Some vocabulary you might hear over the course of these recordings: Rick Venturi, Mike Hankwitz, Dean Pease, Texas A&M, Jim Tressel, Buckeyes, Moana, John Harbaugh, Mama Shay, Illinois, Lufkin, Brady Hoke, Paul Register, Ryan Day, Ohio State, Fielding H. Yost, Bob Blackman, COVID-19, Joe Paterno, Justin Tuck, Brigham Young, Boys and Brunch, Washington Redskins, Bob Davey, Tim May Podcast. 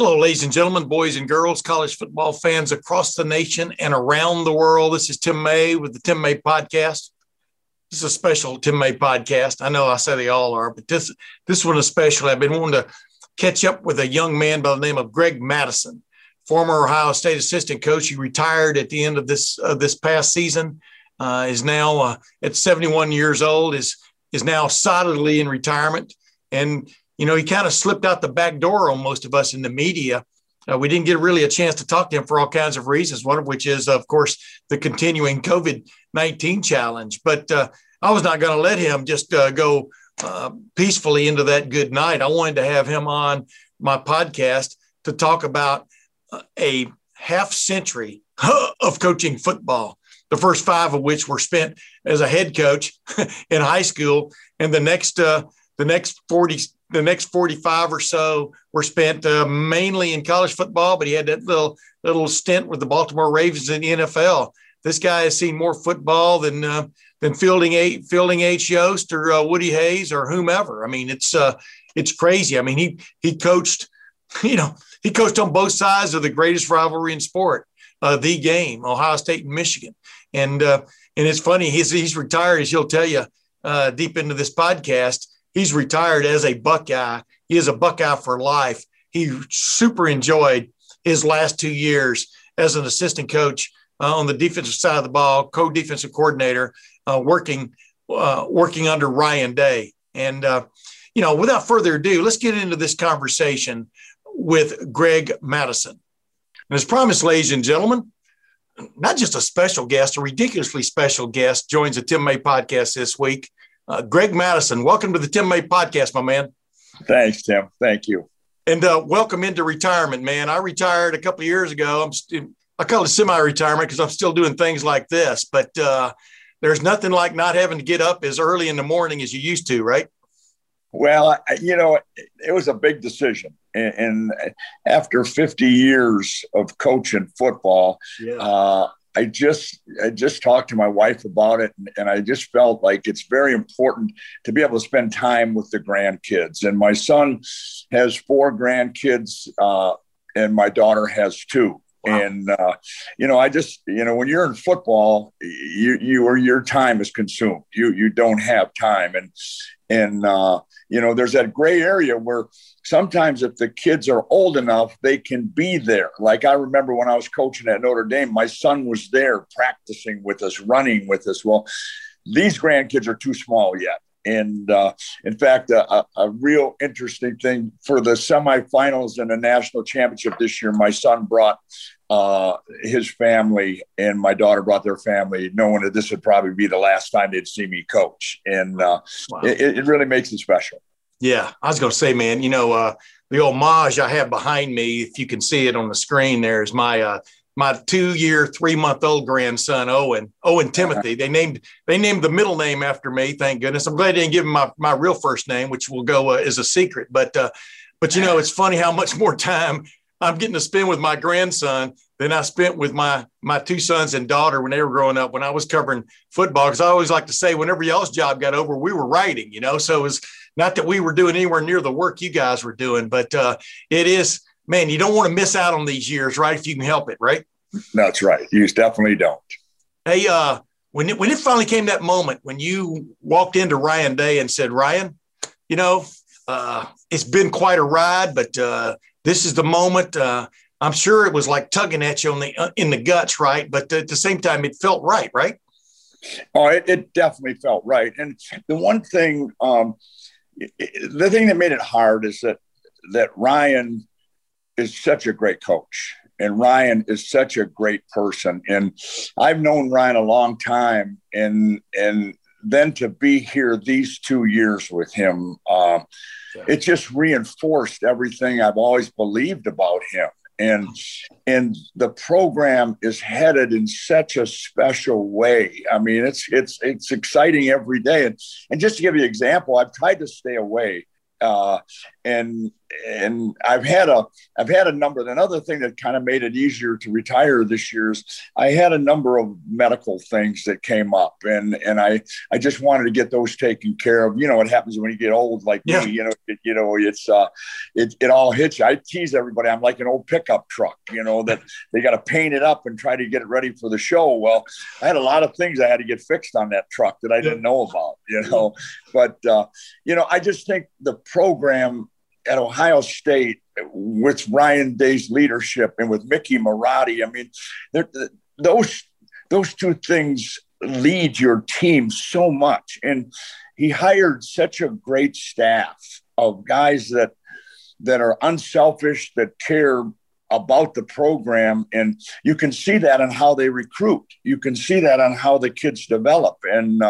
Hello, ladies and gentlemen, boys and girls, college football fans across the nation and around the world. This is Tim May with the Tim May Podcast. This is a special Tim May Podcast. I know I say they all are, but this one especially. I've been wanting to catch up with a young man by the name of Greg Mattison, former Ohio State assistant coach. He retired at the end of this past season, is now at 71 years old, is now solidly in retirement. And you know, he kind of slipped out the back door on most of us in the media. We didn't get really a chance to talk to him for all kinds of reasons, one of which is, of course, the continuing COVID-19 challenge. But I was not going to let him just go peacefully into that good night. I wanted to have him on my podcast to talk about a half century of coaching football, the first five of which were spent as a head coach in high school, and the next 45 or so were spent mainly in college football, but he had that little stint with the Baltimore Ravens in the NFL. This guy has seen more football than Fielding H. Yost or Woody Hayes or whomever. I mean, it's crazy. I mean, he coached, you know, he coached on both sides of the greatest rivalry in sport, the game, Ohio State and Michigan. And it's funny, he's retired, as he'll tell you deep into this podcast. He's retired as a Buckeye. He is a Buckeye for life. He super enjoyed his last 2 years as an assistant coach on the defensive side of the ball, co-defensive coordinator, working under Ryan Day. And, you know, without further ado, let's get into this conversation with Greg Mattison. And as promised, ladies and gentlemen, not just a special guest, a ridiculously special guest joins the Tim May Podcast this week. Greg Mattison, welcome to the Tim May Podcast, my man. Thanks, Tim. Thank you. And welcome into retirement, man. I retired a couple of years ago. I call it semi-retirement because I'm still doing things like this. But there's nothing like not having to get up as early in the morning as you used to, right? Well, you know, it was a big decision. And after 50 years of coaching football, I just talked to my wife about it, and I just felt like it's very important to be able to spend time with the grandkids. And my son has 4 grandkids, and my daughter has 2. Wow. And, you know, I just, you know, when you're in football, your time is consumed. You don't have time. And you know, there's that gray area where sometimes if the kids are old enough, they can be there. Like I remember when I was coaching at Notre Dame, my son was there practicing with us, running with us. Well, these grandkids are too small yet. And in fact, a real interesting thing for the semifinals in the national championship this year, my son brought his family and my daughter brought their family, knowing that this would probably be the last time they'd see me coach. And wow. It really makes it special. Yeah, I was going to say, man, you know, the homage I have behind me, if you can see it on the screen, there is my my 2-year, 3-month-old grandson, Owen Timothy. They named the middle name after me. Thank goodness. I'm glad they didn't give him my real first name, which will go as a secret. But you know, it's funny how much more time I'm getting to spend with my grandson than I spent with my 2 sons and daughter when they were growing up, when I was covering football. Because I always like to say, whenever y'all's job got over, we were writing, you know. So it was not that we were doing anywhere near the work you guys were doing, but it is. Man, you don't want to miss out on these years, right? If you can help it, right? That's right. You definitely don't. Hey, when it finally came that moment when you walked into Ryan Day and said, Ryan, you know, it's been quite a ride, but this is the moment. I'm sure it was like tugging at you in the guts, right? But at the same time, it felt right, right? Oh, it definitely felt right. And the one thing, the thing that made it hard is that Ryan is such a great coach, and Ryan is such a great person. And I've known Ryan a long time, and then to be here these 2 years with him, it just reinforced everything I've always believed about him. And the program is headed in such a special way. I mean, it's exciting every day. And just to give you an example, I've tried to stay away, and and I've had a number. Another thing that kind of made it easier to retire this year is I had a number of medical things that came up, and I just wanted to get those taken care of. You know what happens when you get old, like me. Yeah. You know, it's it all hits you. I tease everybody. I'm like an old pickup truck, you know, that they got to paint it up and try to get it ready for the show. Well, I had a lot of things I had to get fixed on that truck that I didn't know about, you know. But you know, I just think the program at Ohio State with Ryan Day's leadership and with Mickey Marotti, I mean, those two things lead your team so much. And he hired such a great staff of guys that are unselfish, that care about the program. And you can see that on how they recruit. You can see that on how the kids develop. And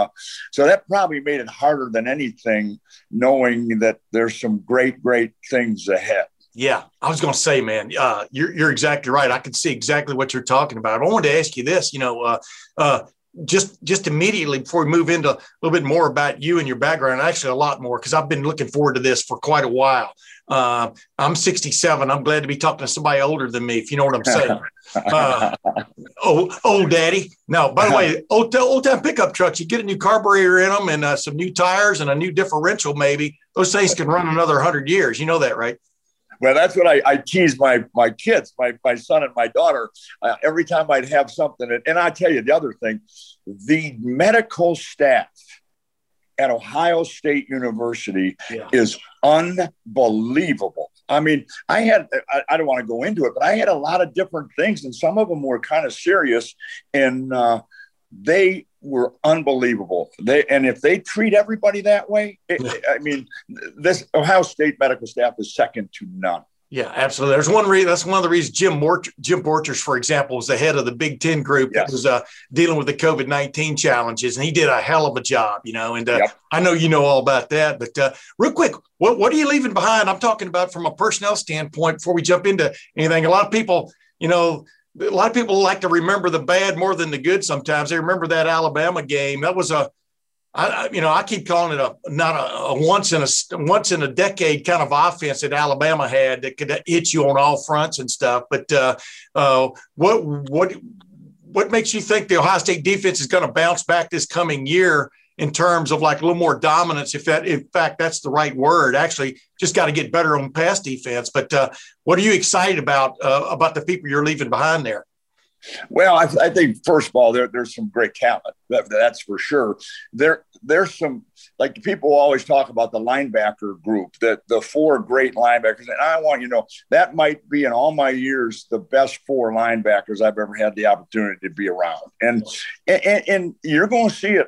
so that probably made it harder than anything, knowing that there's some great, great things ahead. Yeah. I was going to say, man, you're exactly right. I can see exactly what you're talking about. I wanted to ask you this, you know, just immediately before we move into a little bit more about you and your background, actually a lot more, because I've been looking forward to this for quite a while. I'm 67. I'm glad to be talking to somebody older than me, if you know what I'm saying. Old daddy. No, by the way, old-time pickup trucks, you get a new carburetor in them and some new tires and a new differential maybe. Those things can run another 100 years. You know that, right? Well, that's what I tease my kids, my son and my daughter, every time I'd have something. And I tell you the other thing, the medical staff at Ohio State University is unbelievable. I mean, I don't want to go into it, but I had a lot of different things, and some of them were kind of serious, and they were unbelievable. And if they treat everybody that way, I mean, this Ohio State medical staff is second to none. Yeah, absolutely. There's one reason. That's one of the reasons Jim Borchers, for example, was the head of the Big Ten group that was dealing with the COVID-19 challenges, and he did a hell of a job, you know. And I know you know all about that, but real quick, what are you leaving behind? I'm talking about from a personnel standpoint before we jump into anything. A lot of people, you know, like to remember the bad more than the good. Sometimes they remember that Alabama game. That was I keep calling it a once in a decade kind of offense that Alabama had that could hit you on all fronts and stuff. But what makes you think the Ohio State defense is going to bounce back this coming year in terms of like a little more dominance, if in fact that's the right word? Actually, just got to get better on pass defense. But what are you excited about the people you're leaving behind there? Well, I think, first of all, there's some great talent. That's for sure. There's some, like, people always talk about the linebacker group, the four great linebackers. And I want you to know that might be, in all my years, the best four linebackers I've ever had the opportunity to be around. And you're going to see it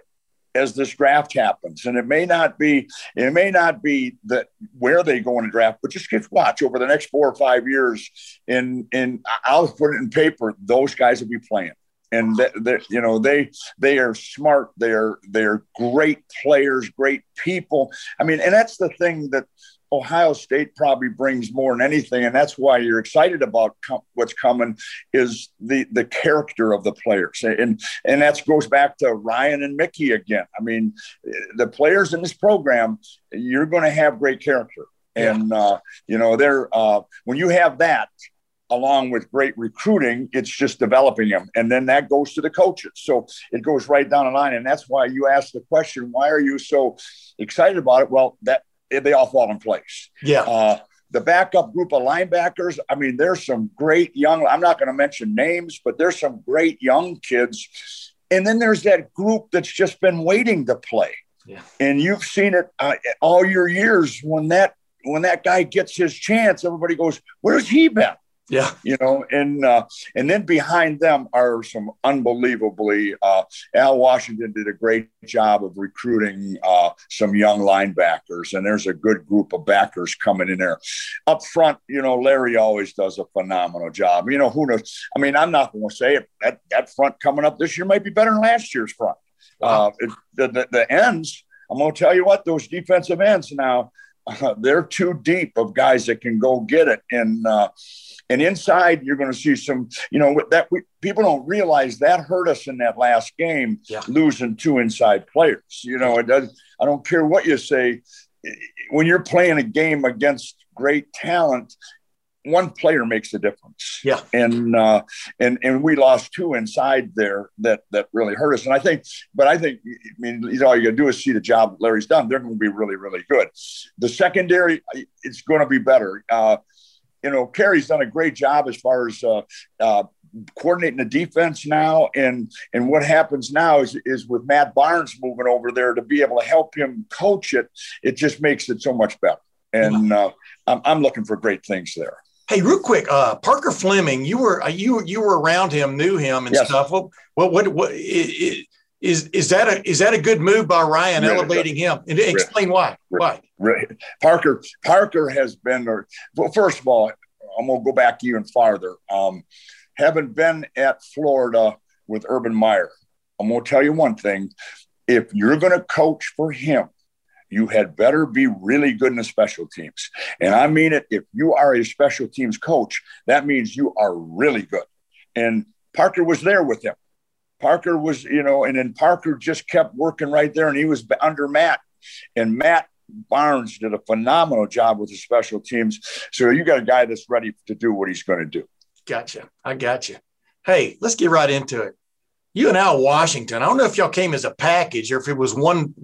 as this draft happens. And it may not be that where they go in the draft, but just watch over the next 4 or 5 years, and I'll put it in paper. Those guys will be playing. And they are smart. They're great players, great people. I mean, and that's the thing that Ohio State probably brings more than anything. And that's why you're excited about what's coming, is the character of the players. And that goes back to Ryan and Mickey again. I mean, the players in this program, you're going to have great character. And, you know, when you have that, along with great recruiting, it's just developing them. And then that goes to the coaches. So it goes right down the line. And that's why you asked the question, why are you so excited about it? Well, they all fall in place. Yeah. The backup group of linebackers, I mean, there's some great young, I'm not going to mention names, but there's some great young kids. And then there's that group that's just been waiting to play. Yeah. And you've seen it all your years. When that guy gets his chance, everybody goes, where's he been? Yeah. You know, and then behind them are some unbelievably, Al Washington did a great job of recruiting some young linebackers, and there's a good group of backers coming in there. Up front, you know, Larry always does a phenomenal job. You know, who knows? I mean, I'm not going to say it. That front coming up this year might be better than last year's front. Wow. The ends, I'm going to tell you what, those defensive ends now, they're too deep of guys that can go get it. And inside, you're going to see some, you know, people don't realize that hurt us in that last game, losing two inside players. You know, I don't care what you say. When you're playing a game against great talent, one player makes a difference. Yeah. And we lost two inside there that really hurt us. And I think all you got to do is see the job that Larry's done. They're going to be really, really good. The secondary, it's going to be better. Carey's done a great job as far as coordinating the defense now. And what happens now is with Matt Barnes moving over there to be able to help him coach it, it just makes it so much better. And I'm looking for great things there. Hey, real quick, Parker Fleming, you were around him, knew him, and yes. Stuff. Well, what is that a good move by Ryan, really elevating good. Him? And really. Explain why. Really. Why? Really. Parker has been there. Well, first of all, I'm gonna go back even farther. Having been at Florida with Urban Meyer, I'm gonna tell you one thing: if you're gonna coach for him, you had better be really good in the special teams. And I mean it, if you are a special teams coach, that means you are really good. And Parker was there with him. Parker was, and then Parker just kept working right there, and he was under Matt. And Matt Barnes did a phenomenal job with the special teams. So you got a guy that's ready to do what he's going to do. Gotcha. I gotcha. Hey, let's get right into it. You and Al Washington, I don't know if y'all came as a package or if it was one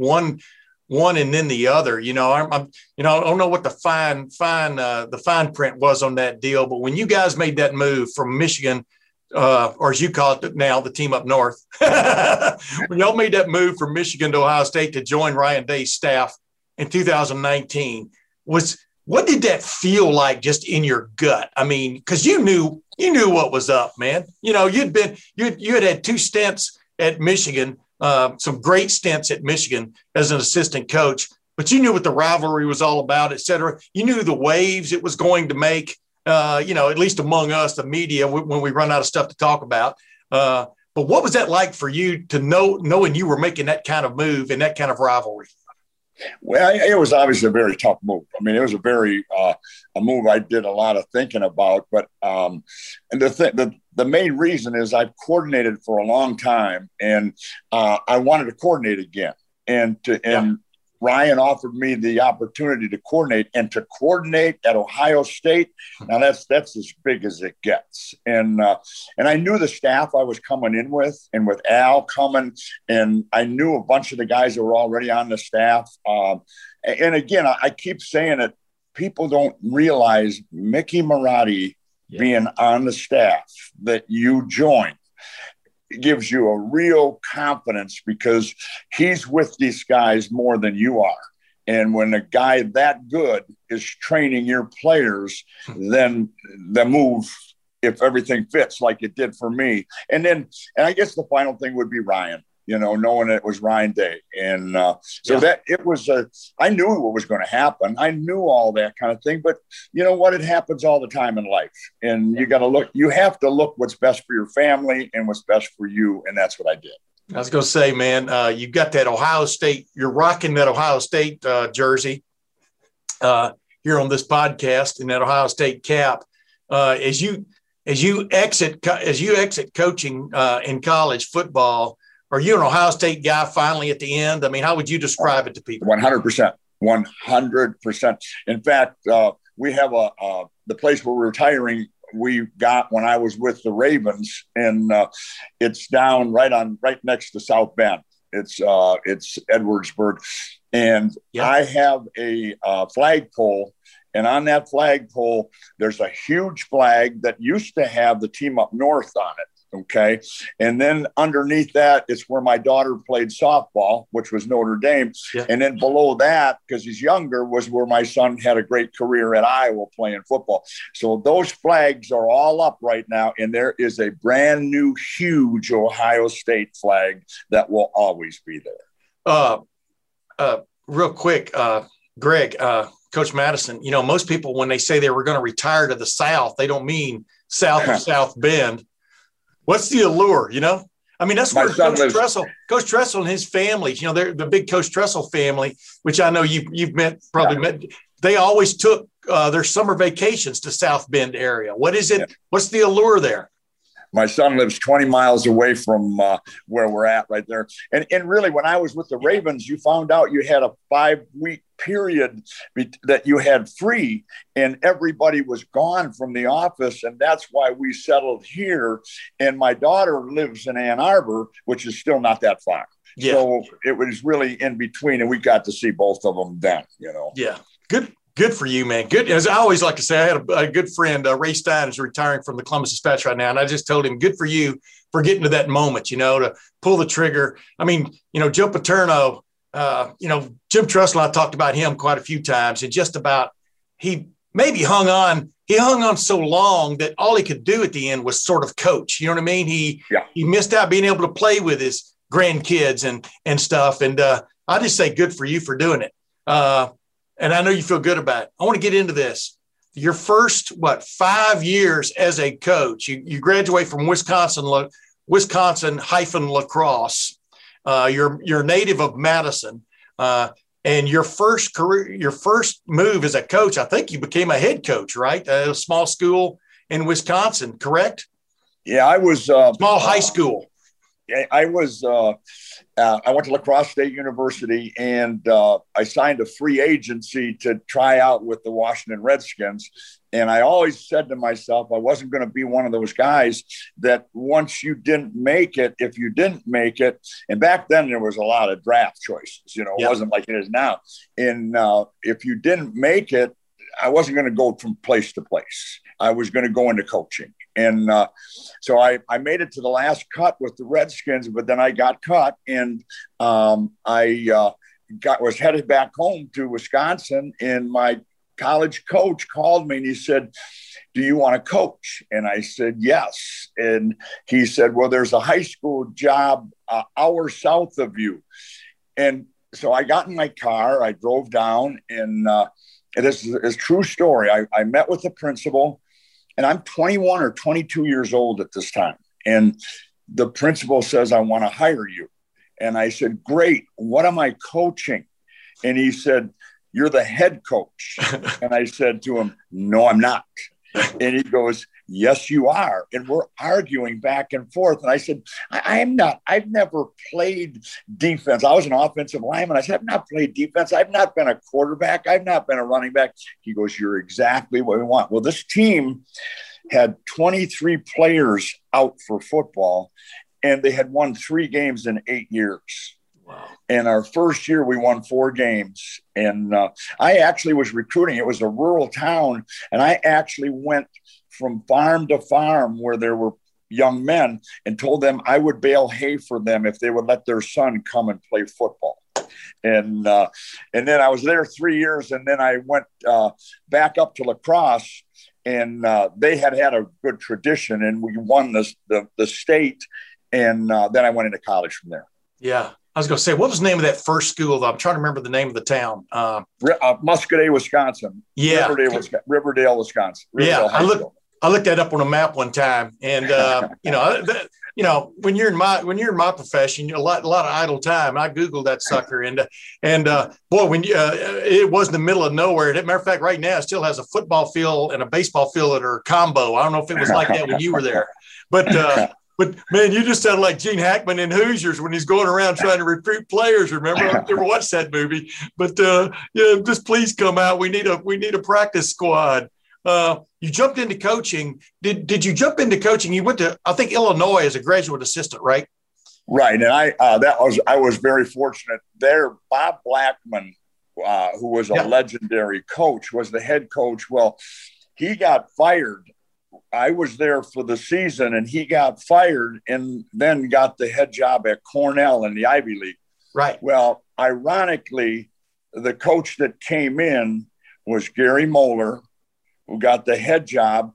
and then the other, I don't know what the fine print was on that deal, but when you guys made that move from Michigan, or as you call it now, the team up north, when y'all made that move from Michigan to Ohio State to join Ryan Day's staff in 2019, what did that feel like just in your gut? I mean, cause you knew what was up, man. You had had two stints at Michigan, some great stints at Michigan as an assistant coach, but you knew what the rivalry was all about, et cetera. You knew the waves it was going to make, at least among us, the media, when we run out of stuff to talk about. But what was that like for you to knowing you were making that kind of move and that kind of rivalry? Well, it was obviously a very tough move. I mean, it was a very a move I did a lot of thinking about. But the main reason is I've coordinated for a long time, and I wanted to coordinate again. And Ryan offered me the opportunity to coordinate at Ohio State. Now that's as big as it gets. And I knew the staff I was coming in with, and with Al coming, and I knew a bunch of the guys that were already on the staff. And again, I keep saying it, people don't realize Mickey Marotti being on the staff that you joined. It gives you a real confidence because he's with these guys more than you are. And when a guy that good is training your players, then the move, if everything fits like it did for me. And I guess the final thing would be Ryan, knowing it was Ryan Day. And that it was, I knew what was going to happen. I knew all that kind of thing, but you know what? It happens all the time in life, and you have to look what's best for your family and what's best for you. And that's what I did. I was going to say, man, you got that Ohio State, you're rocking that Ohio State jersey here on this podcast, in that Ohio State cap. As you exit coaching in college football, are you an Ohio State guy finally at the end? I mean, how would you describe it to people? 100%. 100%. In fact, we have the place where we're retiring we got when I was with the Ravens, and it's down right next to South Bend. It's Edwardsburg. And I have a flagpole, and on that flagpole, there's a huge flag that used to have the team up north on it. Okay. And then underneath that is where my daughter played softball, which was Notre Dame. Yeah. And then below that, because he's younger, was where my son had a great career at Iowa playing football. So those flags are all up right now. And there is a brand new, huge Ohio State flag that will always be there. Real quick, Greg, Coach Mattison, most people, when they say they were going to retire to the South, they don't mean South of South Bend. What's the allure, I mean, that's where Coach Tressel and his family, they're the big Coach Tressel family, which I know you've met, probably met. They always took their summer vacations to South Bend area. What is it? Yeah. What's the allure there? My son lives 20 miles away from where we're at right there. And really, when I was with the Ravens, you found out you had a 5-week period that you had free, and everybody was gone from the office. And that's why we settled here. And my daughter lives in Ann Arbor, which is still not that far. Yeah. So it was really in between, and we got to see both of them then, you know. Yeah. Good for you, man. Good. As I always like to say, I had a good friend, Ray Stein, is retiring from the Columbus Dispatch right now. And I just told him, good for you for getting to that moment, you know, to pull the trigger. I mean, you know, Joe Paterno, you know, Jim Trussell, I talked about him quite a few times, and just about he maybe hung on. He hung on so long that all he could do at the end was sort of coach. You know what I mean? He missed out being able to play with his grandkids and stuff. And I just say good for you for doing it. And I know you feel good about it. I want to get into this. Your first, 5 years as a coach, you graduate from Wisconsin-La Crosse. You're a native of Madison. And your first move as a coach, I think you became a head coach, right? At a small school in Wisconsin, correct? Yeah, I was. Small high school. I went to La Crosse State University, and I signed a free agency to try out with the Washington Redskins. And I always said to myself, I wasn't going to be one of those guys that once you didn't make it, if you didn't make it, and back then there was a lot of draft choices, you know, it wasn't like it is now. And if you didn't make it, I wasn't going to go from place to place. I was going to go into coaching. And so I made it to the last cut with the Redskins, but then I got cut, and I was headed back home to Wisconsin, and my college coach called me and he said, do you want to coach? And I said, yes. And he said, well, there's a high school job hour south of you. And so I got in my car, I drove down, and this is a true story. I met with the principal. And I'm 21 or 22 years old at this time. And the principal says, I want to hire you. And I said, great. What am I coaching? And he said, you're the head coach. And I said to him, no, I'm not. And he goes, yes, you are. And we're arguing back and forth. And I said, I am not. I've never played defense. I was an offensive lineman. I said, I've not played defense. I've not been a quarterback. I've not been a running back. He goes, you're exactly what we want. Well, this team had 23 players out for football, and they had won 3 games in 8 years. Wow. And our first year, we won 4 games. And I actually was recruiting. It was a rural town. And I actually went from farm to farm where there were young men and told them I would bale hay for them if they would let their son come and play football. And then I was there 3 years. And then I went back up to La Crosse. And they had a good tradition. And we won the state. And then I went into college from there. Yeah. I was going to say, what was the name of that first school? I'm trying to remember the name of the town. Muscatine, Wisconsin. Yeah. Riverdale, Wisconsin. Riverdale, yeah. I looked that up on a map one time. And, you know, when you're in my profession, you're a lot of idle time. I Googled that sucker. And boy, when it was in the middle of nowhere. As a matter of fact, right now, it still has a football field and a baseball field that are a combo. I don't know if it was like that when you were there. But, man, you just sound like Gene Hackman in Hoosiers when he's going around trying to recruit players. Remember, I've never watched that movie. But, yeah, just please come out. We need a practice squad. You jumped into coaching. Did you jump into coaching? You went to, I think, Illinois as a graduate assistant, right? Right. And I was very fortunate there. Bob Blackman, who was a legendary coach, was the head coach. Well, he got fired. I was there for the season, and he got fired and then got the head job at Cornell in the Ivy League. Right. Well, ironically, the coach that came in was Gary Moeller, who got the head job.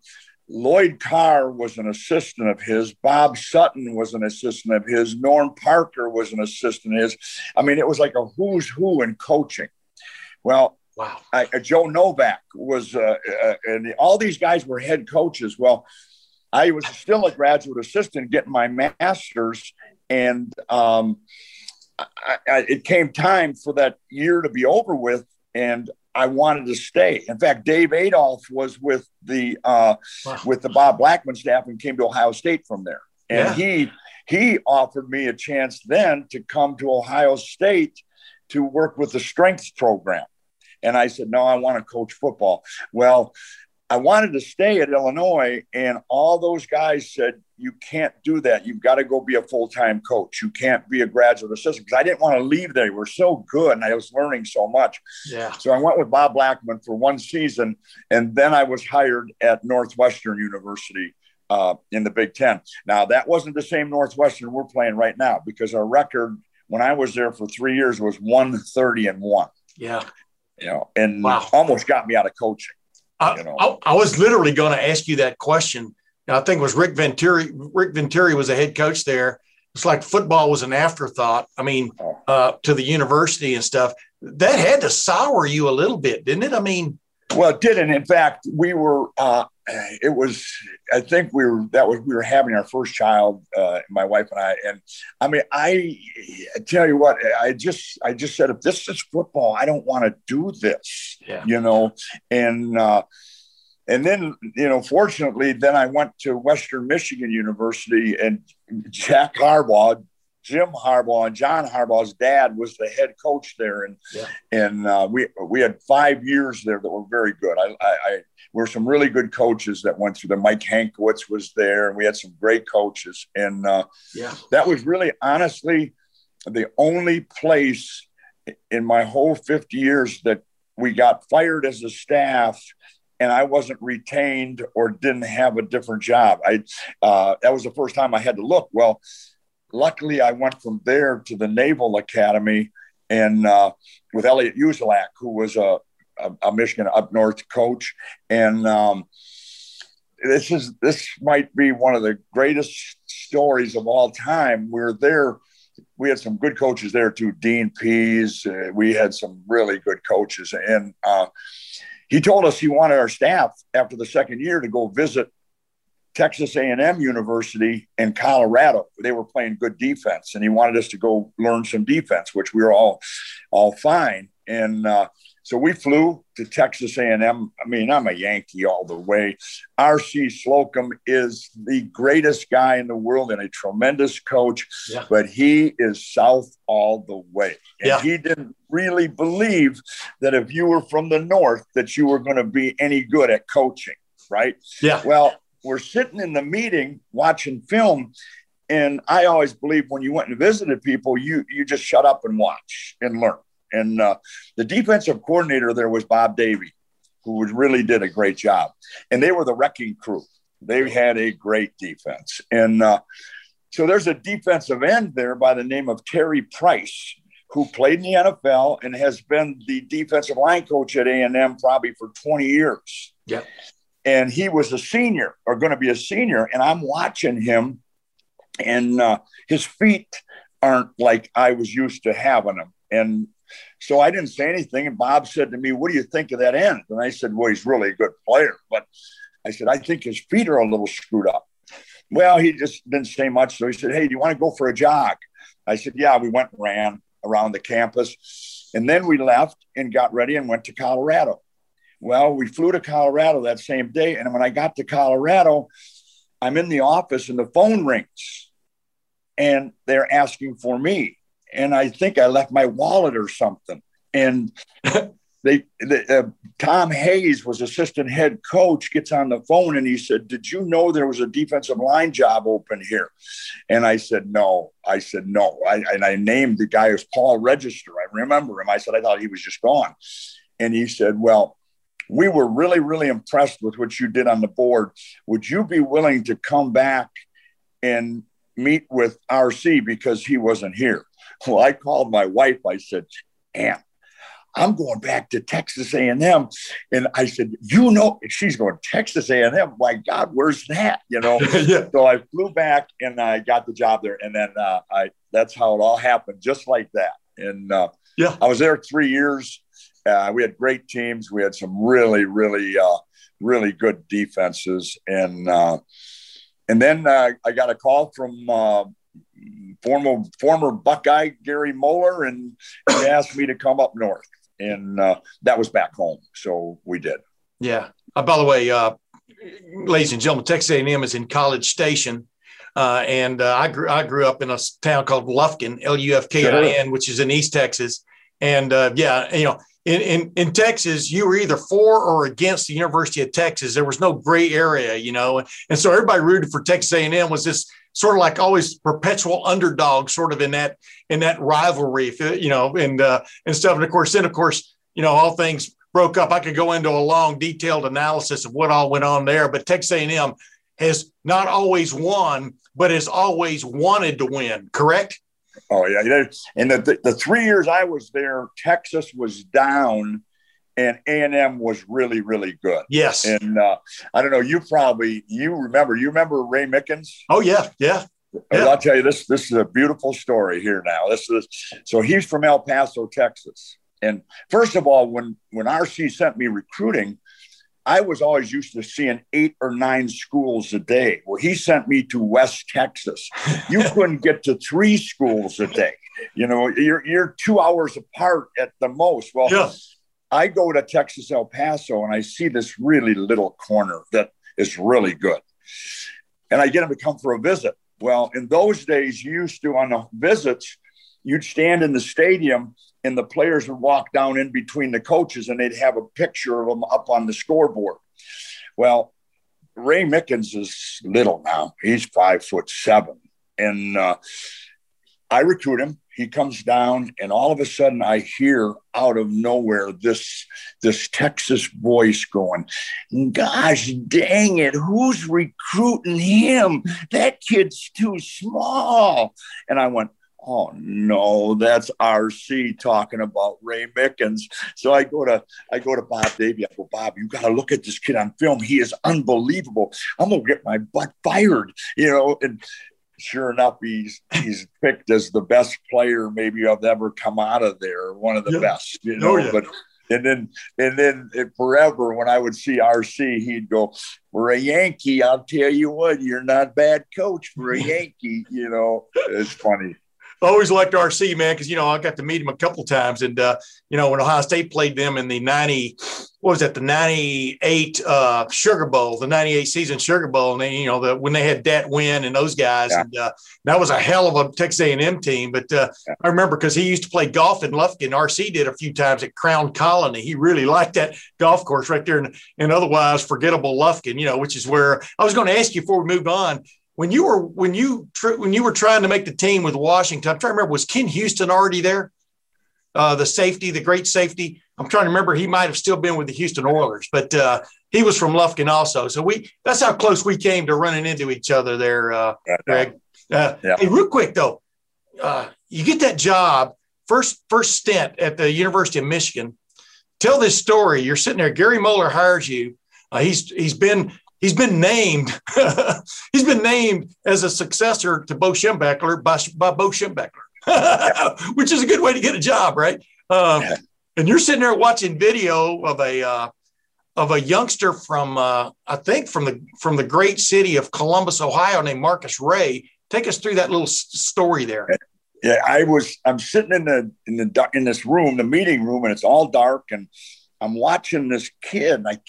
Lloyd Carr was an assistant of his. Bob Sutton was an assistant of his. Norm Parker was an assistant of his. I mean, it was like a who's who in coaching. Well, wow. Joe Novak was, and all these guys were head coaches. Well, I was still a graduate assistant getting my master's, and it came time for that year to be over with. And I wanted to stay. In fact, Dave Adolph was with the with the Bob Blackman staff and came to Ohio State from there. And he offered me a chance then to come to Ohio State to work with the strength program. And I said, no, I want to coach football. Well, I wanted to stay at Illinois, and all those guys said, you can't do that. You've got to go be a full-time coach. You can't be a graduate assistant, because I didn't want to leave there. They were so good, and I was learning so much. Yeah. So I went with Bob Blackman for one season, and then I was hired at Northwestern University in the Big Ten. Now, that wasn't the same Northwestern we're playing right now, because our record when I was there for 3 years was 130-1. Yeah. You know, and almost got me out of coaching. I was literally going to ask you that question. And I think it was Rick Venturi. Rick Venturi was a head coach there. It's like football was an afterthought. I mean, to the university and stuff. That had to sour you a little bit, didn't it? I mean, well, it didn't. In fact, we were. It was. I think we were having our first child, my wife and I. And I mean, I tell you what, I just said, if this is football, I don't want to do this. Yeah. You know, and then, you know, fortunately, then I went to Western Michigan University, and Jack Harbaugh, Jim Harbaugh, and John Harbaugh's dad was the head coach there. And, we had 5 years there that were very good. Were some really good coaches that went through there. Mike Hankwitz was there, and we had some great coaches. And that was really, honestly, the only place in my whole 50 years that we got fired as a staff and I wasn't retained or didn't have a different job. That was the first time I had to look. Well, luckily, I went from there to the Naval Academy, and with Elliot Uzelac, who was a Michigan up north coach. And this might be one of the greatest stories of all time. We're there. We had some good coaches there too. Dean Pease. We had some really good coaches. And he told us he wanted our staff after the second year to go visit Texas A&M University in Colorado. They were playing good defense, and he wanted us to go learn some defense, which we were all fine. And, so we flew to Texas A&M. I mean, I'm a Yankee all the way. R.C. Slocum is the greatest guy in the world and a tremendous coach, but he is South all the way. And he didn't really believe that if you were from the North that you were going to be any good at coaching, right? Yeah. Well, we're sitting in the meeting watching film, and I always believe when you went and visited people, you just shut up and watch and learn. And the defensive coordinator there was Bob Davey, who really did a great job. And they were the wrecking crew. They had a great defense. And so there's a defensive end there by the name of Terry Price, who played in the NFL and has been the defensive line coach at A&M probably for 20 years. Yeah. And he was a senior, or going to be a senior. And I'm watching him, and his feet aren't like I was used to having them. And so I didn't say anything. And Bob said to me, what do you think of that end? And I said, well, he's really a good player. But I said, I think his feet are a little screwed up. Well, he just didn't say much. So he said, hey, do you want to go for a jog? I said, yeah. We went and ran around the campus. And then we left and got ready and went to Colorado. Well, we flew to Colorado that same day. And when I got to Colorado, I'm in the office and the phone rings. And they're asking for me. And I think I left my wallet or something. And Tom Hayes was assistant head coach, gets on the phone, and he said, did you know there was a defensive line job open here? And I said, no. And I named the guy as Paul Register. I remember him. I said, I thought he was just gone. And he said, well, we were really, really impressed with what you did on the board. Would you be willing to come back and meet with RC, because he wasn't here? Well, I called my wife. I said, Ann, I'm going back to Texas A&M. And I said, you know, she's going, Texas A&M? My God, where's that? You know? So I flew back and I got the job there. And then that's how it all happened, just like that. And I was there 3 years. We had great teams. We had some really, really, really good defenses. And then I got a call from former Buckeye Gary Moeller, and he asked me to come up north. and that was back home. So we did. Yeah. By the way, ladies and gentlemen, Texas A&M is in College Station. I grew up in a town called Lufkin, L-U-F-K-I-N, which is in East Texas. And, in Texas, you were either for or against the University of Texas. There was no gray area, you know. And so everybody rooted for Texas A&M was this sort of like always perpetual underdog sort of in that rivalry, you know, and stuff. And, of course, you know, all things broke up. I could go into a long, detailed analysis of what all went on there. But Texas A&M has not always won, but has always wanted to win, correct? Oh, yeah. And the 3 years I was there, Texas was down and A&M was really, really good. Yes. And I don't know, you remember Ray Mickens? Oh, yeah. I'll tell you, this is a beautiful story here now. So he's from El Paso, Texas. And first of all, when R.C. sent me recruiting, I was always used to seeing 8 or 9 schools a day. Well, he sent me to West Texas. You couldn't get to 3 schools a day. You know, you're 2 hours apart at the most. Well, yeah. I go to Texas El Paso and I see this really little corner that is really good. And I get him to come for a visit. Well, in those days, you used to, on the visits, you'd stand in the stadium and the players would walk down in between the coaches and they'd have a picture of them up on the scoreboard. Well, Ray Mickens is little now. He's 5'7". And I recruit him. He comes down and all of a sudden I hear out of nowhere this Texas voice going, gosh, dang it, who's recruiting him? That kid's too small. And I went, oh, no, that's R.C. talking about Ray Mickens. So I go to Bob Davey. I go, Bob, you got to look at this kid on film. He is unbelievable. I'm going to get my butt fired, you know. And sure enough, he's picked as the best player maybe I've ever come out of there, one of the best, you know. Oh, yeah. But And then forever, when I would see RC, he'd go, for a Yankee, I'll tell you what, you're not bad coach for a Yankee, you know. It's funny. I always liked RC, man, because, you know, I got to meet him a couple times. And, you know, when Ohio State played them in the 98 Sugar Bowl, the 98 season Sugar Bowl, and, when they had that win and those guys, and that was a hell of a Texas A&M team. But I remember because he used to play golf in Lufkin. RC did a few times at Crown Colony. He really liked that golf course right there in otherwise forgettable Lufkin, you know, which is where I was going to ask you before we moved on. When you were trying to make the team with Washington, I'm trying to remember, was Ken Houston already there? The safety, the great safety. I'm trying to remember. He might have still been with the Houston Oilers, but he was from Lufkin also. So that's how close we came to running into each other there, Greg. Hey, real quick though, you get that job first stint at the University of Michigan. Tell this story. You're sitting there. Gary Moeller hires you. He's been named as a successor to Bo Schembechler by Bo Schembechler, which is a good way to get a job, right? And you're sitting there watching video of a youngster from the great city of Columbus, Ohio, named Marcus Ray. Take us through that little story there. Yeah, I'm sitting in this room, the meeting room, and it's all dark and I'm watching this kid. I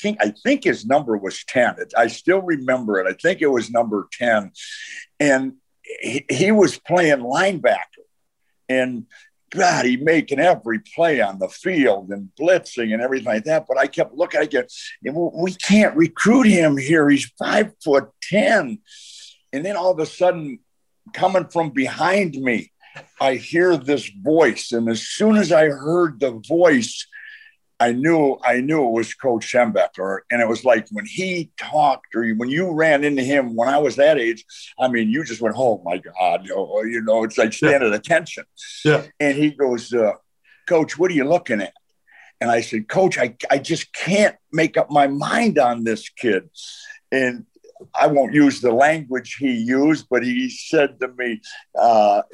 think his number was 10. I still remember it. I think it was number 10. And he was playing linebacker. And, God, he making every play on the field and blitzing and everything like that. But I kept looking. I get, we can't recruit him here. He's 5'10". And then all of a sudden, coming from behind me, I hear this voice. And as soon as I heard the voice, I knew it was Coach Schembechler, and it was like when he talked or when you ran into him when I was that age, I mean, you just went, oh, my God, you know, it's like stand at attention. Yeah. And he goes, Coach, what are you looking at? And I said, Coach, I just can't make up my mind on this kid. And I won't use the language he used, but he said to me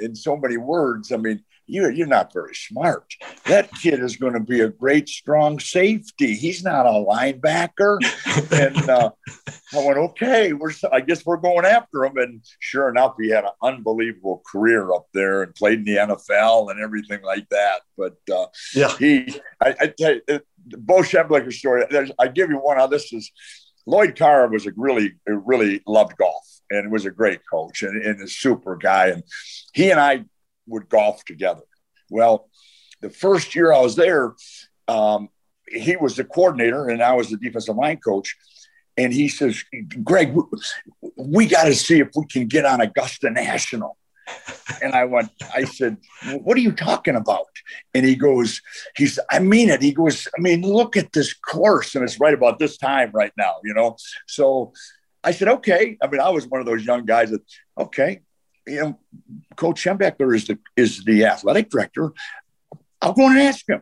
in so many words, I mean, you're not very smart. That kid is going to be a great, strong safety. He's not a linebacker. And I went, okay, I guess we're going after him. And sure enough, he had an unbelievable career up there and played in the NFL and everything like that. But I tell you, Bo Schembechler story, I give you one. This is Lloyd Carr was really loved golf and was a great coach and a super guy. And he and I would golf together. Well, the first year I was there, he was the coordinator and I was the defensive line coach. And he says, Greg, we got to see if we can get on Augusta National. And I said, what are you talking about? And he goes, I mean it. He goes, I mean, look at this course. And it's right about this time right now, you know? So I said, okay. I mean, I was one of those young guys that, okay, you know, Coach Schembechler is the athletic director. I'll go in and ask him.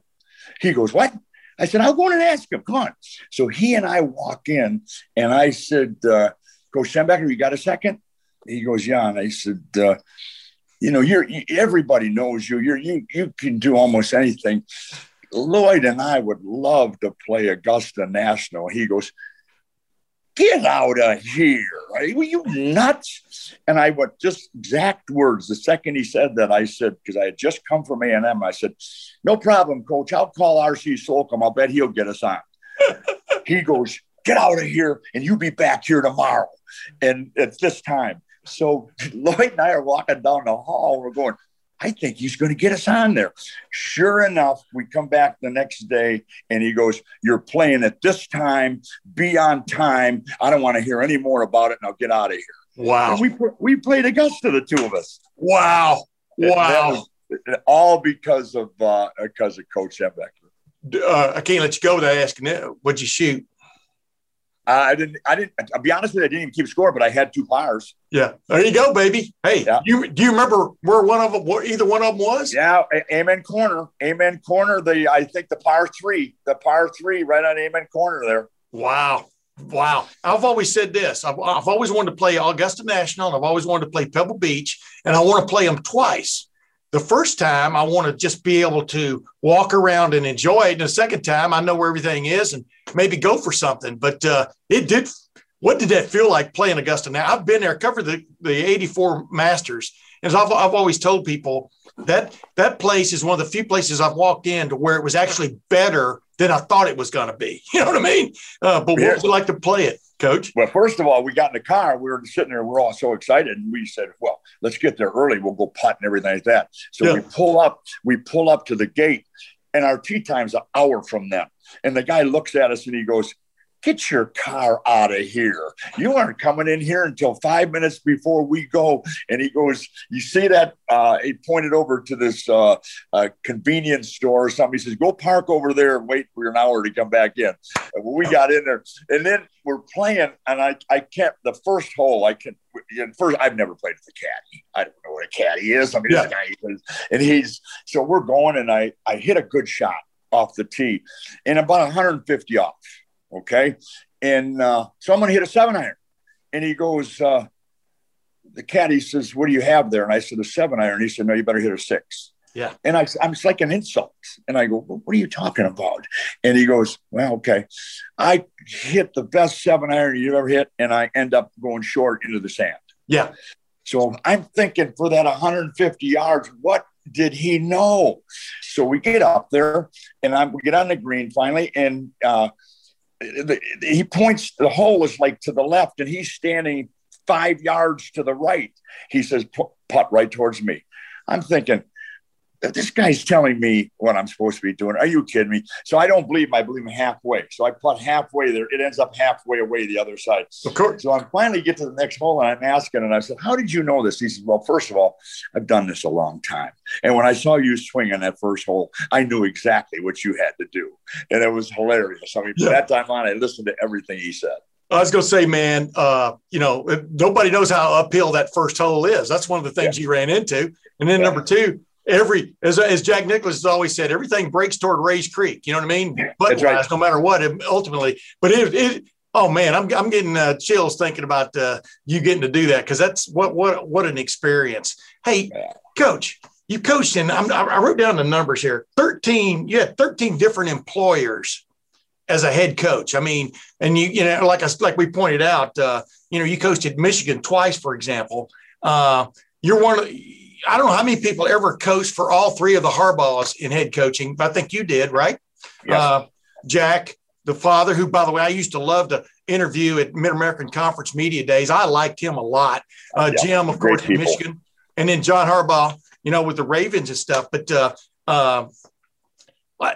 He goes, what? I said, I'll go in and ask him. Come on. So he and I walk in and I said, Coach Schembechler, you got a second? He goes, yeah. And I said, you know, everybody knows you. You can do almost anything. Lloyd and I would love to play Augusta National. He goes, get out of here. Were you nuts? And I went, just exact words. The second he said that, I said, because I had just come from A&M, I said, no problem, Coach. I'll call R.C. Slocum. I'll bet he'll get us on. He goes, get out of here, and you be back here tomorrow. And at this time. So Lloyd and I are walking down the hall. We're going, I think he's going to get us on there. Sure enough, we come back the next day, and he goes, you're playing at this time, be on time. I don't want to hear any more about it, and I'll get out of here. Wow. And we played Augusta, the two of us. Wow. Wow. All because of Coach Schembechler. I can't let you go without asking that. What'd you shoot? I didn't. I'll be honest with you. I didn't even keep score, but I had two pars. Yeah, there you go, baby. Hey, yeah. Do you remember where one of them, where either one of them was? Yeah, Amen Corner. I think the par three, right on Amen Corner there. Wow. I've always said this. I've always wanted to play Augusta National, and I've always wanted to play Pebble Beach, and I want to play them twice. The first time, I want to just be able to walk around and enjoy it. And the second time, I know where everything is and maybe go for something. But it did. What did that feel like playing Augusta? Now, I've been there, covered the 84 Masters. And as I've always told people, that place is one of the few places I've walked in to where it was actually better than I thought it was going to be. You know what I mean? But what was it like to play it, Coach? Well, first of all, we got in the car. We were sitting there. We're all so excited. And we said, well, let's get there early. We'll go putt and everything like that. So we pull up to the gate, and our tee time's an hour from them. And the guy looks at us, and he goes, get your car out of here. You aren't coming in here until 5 minutes before we go. And he goes, you see that? He pointed over to this convenience store or something. He says, go park over there and wait for an hour to come back in. And we got in there. And then we're playing, and I kept the first hole. I've never played with a caddy. I don't know what a caddy is. I mean, this guy is. And so we're going, and I hit a good shot off the tee and about 150 off. Okay. And so I'm going to hit a 7-iron. And he goes, the caddy says, what do you have there? And I said, a 7-iron. He said, no, you better hit a 6. Yeah. And I'm just like an insult. And I go, well, what are you talking about? And he goes, well, okay. I hit the best 7-iron you've ever hit. And I end up going short into the sand. Yeah. So I'm thinking for that 150 yards, what did he know? So we get up there and we get on the green finally. And, he points, the hole is like to the left, and he's standing 5 yards to the right. He says, putt right towards me. I'm thinking, this guy's telling me what I'm supposed to be doing. Are you kidding me? So I don't believe him. I believe him halfway. So I putt halfway there. It ends up halfway away the other side. Of course. So I finally get to the next hole, and I'm asking, and I said, how did you know this? He says, well, first of all, I've done this a long time. And when I saw you swing on that first hole, I knew exactly what you had to do. And it was hilarious. I mean, from that time on, I listened to everything he said. I was going to say, man, you know, nobody knows how uphill that first hole is. That's one of the things you ran into. And then number two, as Jack Nicklaus has always said, everything breaks toward Ray's Creek. You know what I mean? But right. No matter what, ultimately. But oh man, I'm getting chills thinking about you getting to do that, because that's what an experience. Hey, Coach, you coached in, I wrote down the numbers here, 13, you had 13 different employers as a head coach. I mean, and you know, like we pointed out, you know, you coached at Michigan twice, for example. You're one of, I don't know how many people ever coached for all three of the Harbaughs in head coaching, but I think you did, right? Yes. Jack, the father, who, by the way, I used to love to interview at Mid-American Conference Media Days. I liked him a lot. Jim, of course, in Michigan. And then John Harbaugh, you know, with the Ravens and stuff. But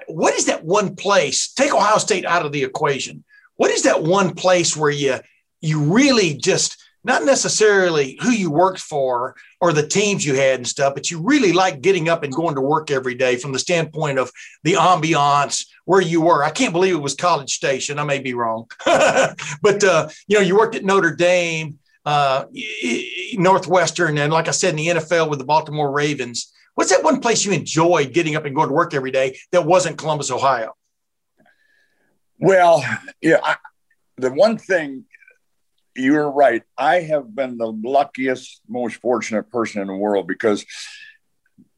what is that one place? Take Ohio State out of the equation. What is that one place where you really just, not necessarily who you worked for or the teams you had and stuff, but you really like getting up and going to work every day from the standpoint of the ambiance where you were? I can't believe it was College Station. I may be wrong. But, you know, you worked at Notre Dame, Northwestern, and like I said, in the NFL with the Baltimore Ravens. What's that one place you enjoyed getting up and going to work every day that wasn't Columbus, Ohio? Well, yeah, the one thing, you're right. I have been the luckiest, most fortunate person in the world, because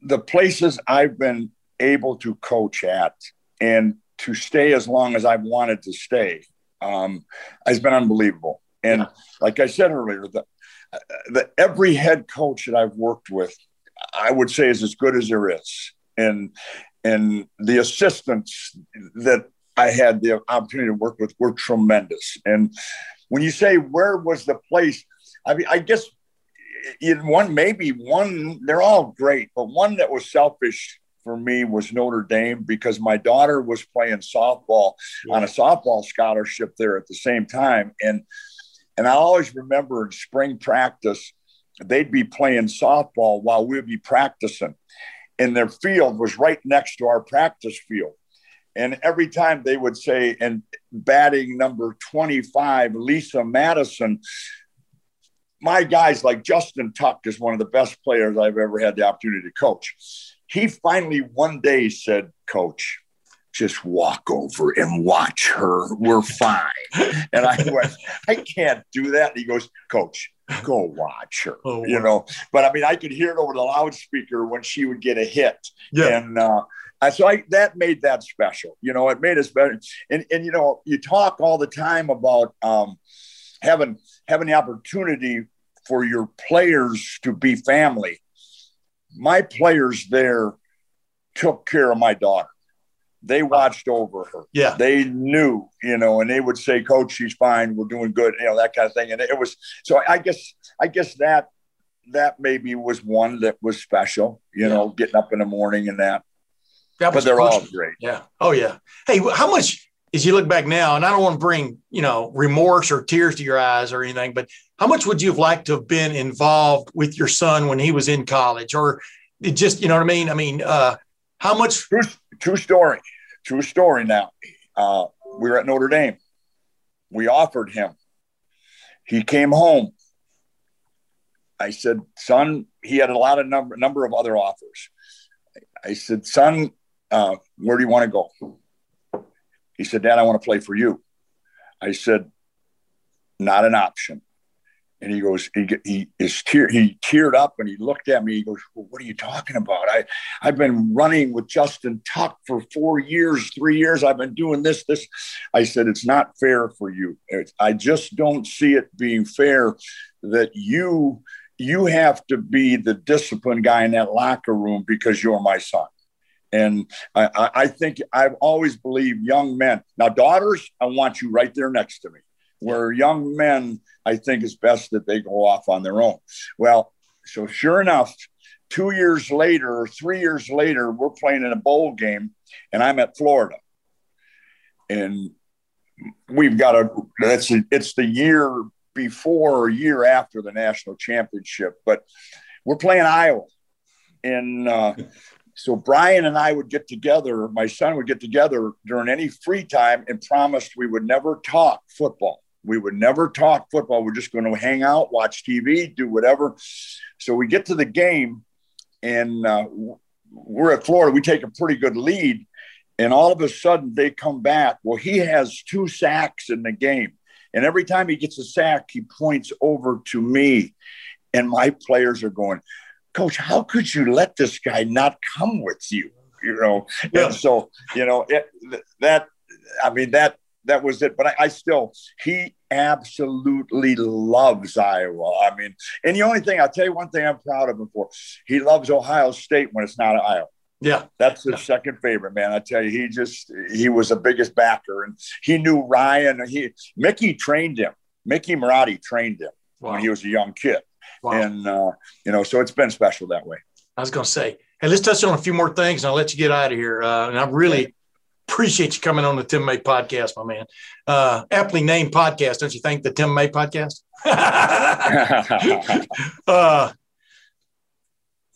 the places I've been able to coach at and to stay as long as I've wanted to stay has been unbelievable. And yeah, like I said earlier, every head coach that I've worked with, I would say, is as good as there is. And the assistants that I had the opportunity to work with were tremendous. And when you say where was the place, I mean, I guess they're all great, but one that was selfish for me was Notre Dame, because my daughter was playing softball on a softball scholarship there at the same time. And I always remember in spring practice, they'd be playing softball while we'd be practicing, and their field was right next to our practice field. And every time they would say, and batting number 25, Lisa Madison, my guys like Justin Tuck is one of the best players I've ever had the opportunity to coach. He finally one day said, "Coach, just walk over and watch her. We're fine." And I went, "I can't do that." And he goes, "Coach, go watch her." Oh, wow. You know, but I mean, I could hear it over the loudspeaker when she would get a hit. Yeah. And, so that made that special. You know, it made us better. And, you know, you talk all the time about having the opportunity for your players to be family. My players there took care of my daughter. They watched over her. Yeah. They knew, you know, and they would say, "Coach, she's fine. We're doing good." You know, that kind of thing. And it was, so I guess that maybe was one that was special, you know, getting up in the morning and that. But they're all great. Yeah. Oh, yeah. Hey, how much, as you look back now, and I don't want to bring, you know, remorse or tears to your eyes or anything, but how much would you have liked to have been involved with your son when he was in college, or it just, you know what I mean? I mean, how much? True story. Now, we were at Notre Dame. We offered him. He came home. I said, "Son," he had a lot of number of other offers. I said, "Son, where do you want to go?" He said, "Dad, I want to play for you." I said, "Not an option." And he goes, he teared up and he looked at me. He goes, "Well, what are you talking about? I've been running with Justin Tuck for 3 years. I've been doing this. I said, "It's not fair for you. I just don't see it being fair that you have to be the disciplined guy in that locker room because you're my son." And I think I've always believed young men. Now, daughters, I want you right there next to me. Where young men, I think it's best that they go off on their own. Well, so sure enough, 2 years later or 3 years later, we're playing in a bowl game, and I'm at Florida. And we've got it's the year before or year after the national championship, but we're playing Iowa. And so Brian and I would get together, my son would get together during any free time, and promised we would never talk football. We would never talk football. We're just going to hang out, watch TV, do whatever. So we get to the game, and we're at Florida. We take a pretty good lead, and all of a sudden they come back. Well, he has 2 sacks in the game. And every time he gets a sack, he points over to me, and my players are going, coach, how could you let this guy not come with you? You know, yeah. And so, you know, that was it. But I still, he absolutely loves Iowa. I mean, and the only thing, I'll tell you one thing I'm proud of him for, he loves Ohio State when it's not Iowa. Yeah. That's his second favorite, man. I tell you, he was the biggest backer, and he knew Ryan. Mickey trained him. Mickey Marotti trained him when he was a young kid. Wow. And, so it's been special that way. I was going to say, hey, let's touch on a few more things and I'll let you get out of here. And I really appreciate you coming on the Tim May Podcast, my man. Aptly named podcast, don't you think, the Tim May Podcast?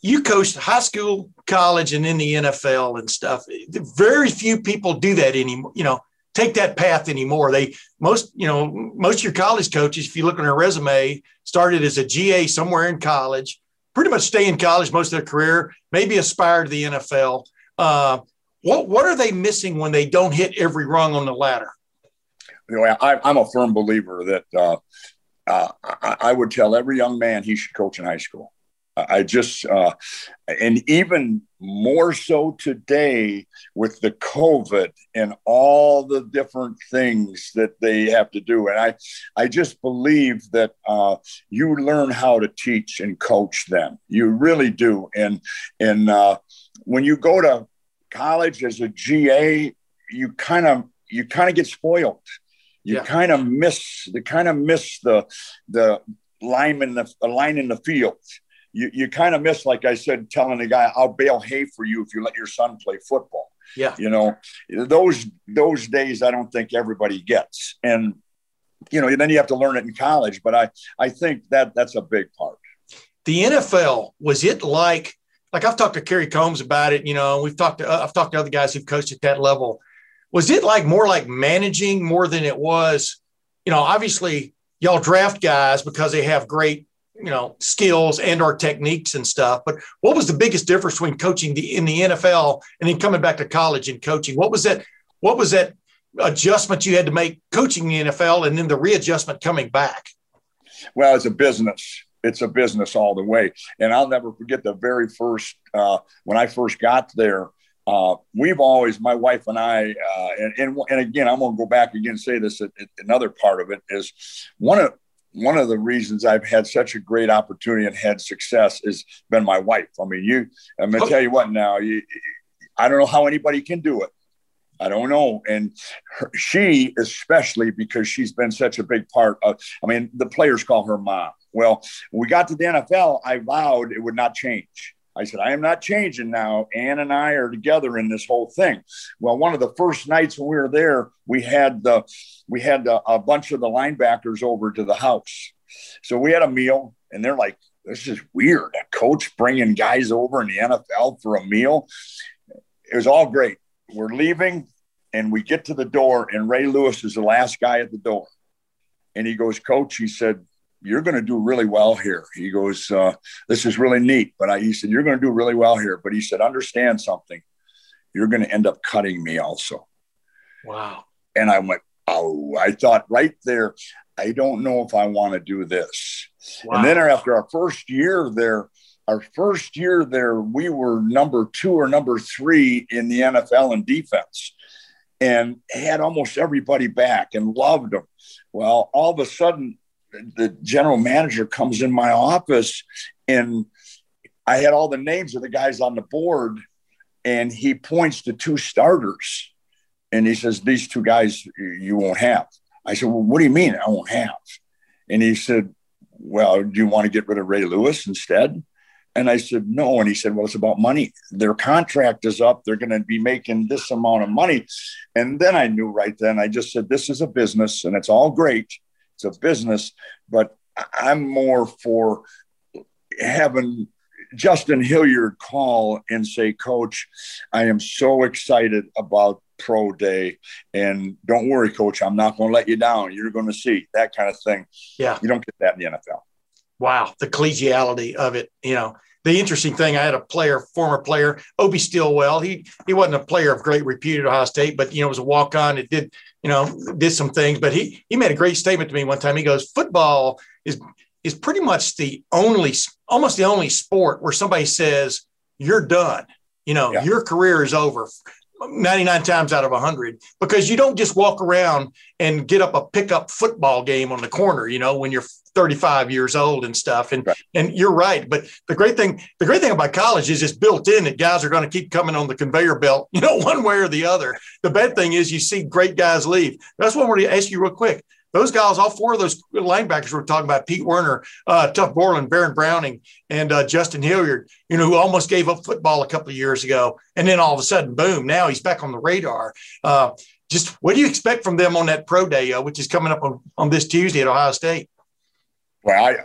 You coached high school, college, and in the NFL and stuff. Very few people do that anymore, take that path anymore. Most of your college coaches, if you look on their resume, started as a GA somewhere in college, pretty much stay in college most of their career, maybe aspire to the NFL. What are they missing when they don't hit every rung on the ladder? I'm a firm believer that I would tell every young man he should coach in high school. And even more so today with the COVID and all the different things that they have to do. And I just believe that you learn how to teach and coach them. You really do. And when you go to college as a GA, you kind of get spoiled. You kind of miss the line in the field. You kind of miss, like I said, telling the guy, I'll bale hay for you if you let your son play football. Yeah. Those days I don't think everybody gets. And, then you have to learn it in college. But I think that's a big part. The NFL, was it like I've talked to Kerry Combs about it. I've talked to other guys who've coached at that level. Was it more like managing more than it was? Obviously y'all draft guys because they have great, skills and our techniques and stuff. But what was the biggest difference between coaching in the NFL and then coming back to college and coaching? What was that adjustment you had to make coaching the NFL and then the readjustment coming back? Well, it's a business. It's a business all the way. And I'll never forget the very first, when I first got there, my wife and I, and again, I'm going to go back again and say this, another part of it is one of the reasons I've had such a great opportunity and had success has been my wife. I mean, I'm going to tell you what now, I don't know how anybody can do it. I don't know. And she, especially because she's been such a big part of, the players call her mom. Well, when we got to the NFL, I vowed it would not change. I said, I am not changing now. Ann and I are together in this whole thing. Well, one of the first nights when we were there, we had a bunch of the linebackers over to the house. So we had a meal, and they're like, this is weird. A coach bringing guys over in the NFL for a meal. It was all great. We're leaving, and we get to the door, and Ray Lewis is the last guy at the door. And he goes, Coach, he said, you're going to do really well here. He goes, this is really neat. But he said, you're going to do really well here. But he said, understand something. You're going to end up cutting me also. Wow. And I went, oh, I thought right there, I don't know if I want to do this. Wow. And then after our first year there, we were number 2 or number 3 in the NFL in defense and had almost everybody back and loved them. Well, all of a sudden, the general manager comes in my office and I had all the names of the guys on the board, and he points to 2 starters and he says, these 2 guys you won't have. I said, well, what do you mean I won't have? And he said, well, do you want to get rid of Ray Lewis instead? And I said, no. And he said, well, it's about money. Their contract is up. They're going to be making this amount of money. And then I knew right then, I just said, this is a business and it's all great. It's a business, but I'm more for having Justin Hilliard call and say, Coach, I am so excited about pro day. And don't worry, Coach, I'm not going to let you down. You're going to see that kind of thing. Yeah. You don't get that in the NFL. Wow. The collegiality of it. The interesting thing, I had former player, Obie Stillwell. He wasn't a player of great repute at Ohio State, but, was a walk-on. It did some things, but he made a great statement to me one time. He goes, football is is pretty much the only, almost the only sport where somebody says, you're done. You know, yeah. your career is over 99 times out of 100, because you don't just walk around and get up a pickup football game on the corner, you know, when you're 35 years old and stuff. And, right. and you're right. But the great thing about college is it's built in that guys are going to keep coming on the conveyor belt, you know, one way or the other. The bad thing is you see great guys leave. That's one where I ask you real quick. Those guys, all four of those linebackers we're talking about, Pete Werner, Tuff Borland, Baron Browning, and Justin Hilliard, you know, who almost gave up football a couple of years ago. And then all of a sudden, boom, now he's back on the radar. Just what do you expect from them on that pro day, which is coming up on this Tuesday at Ohio State? Well,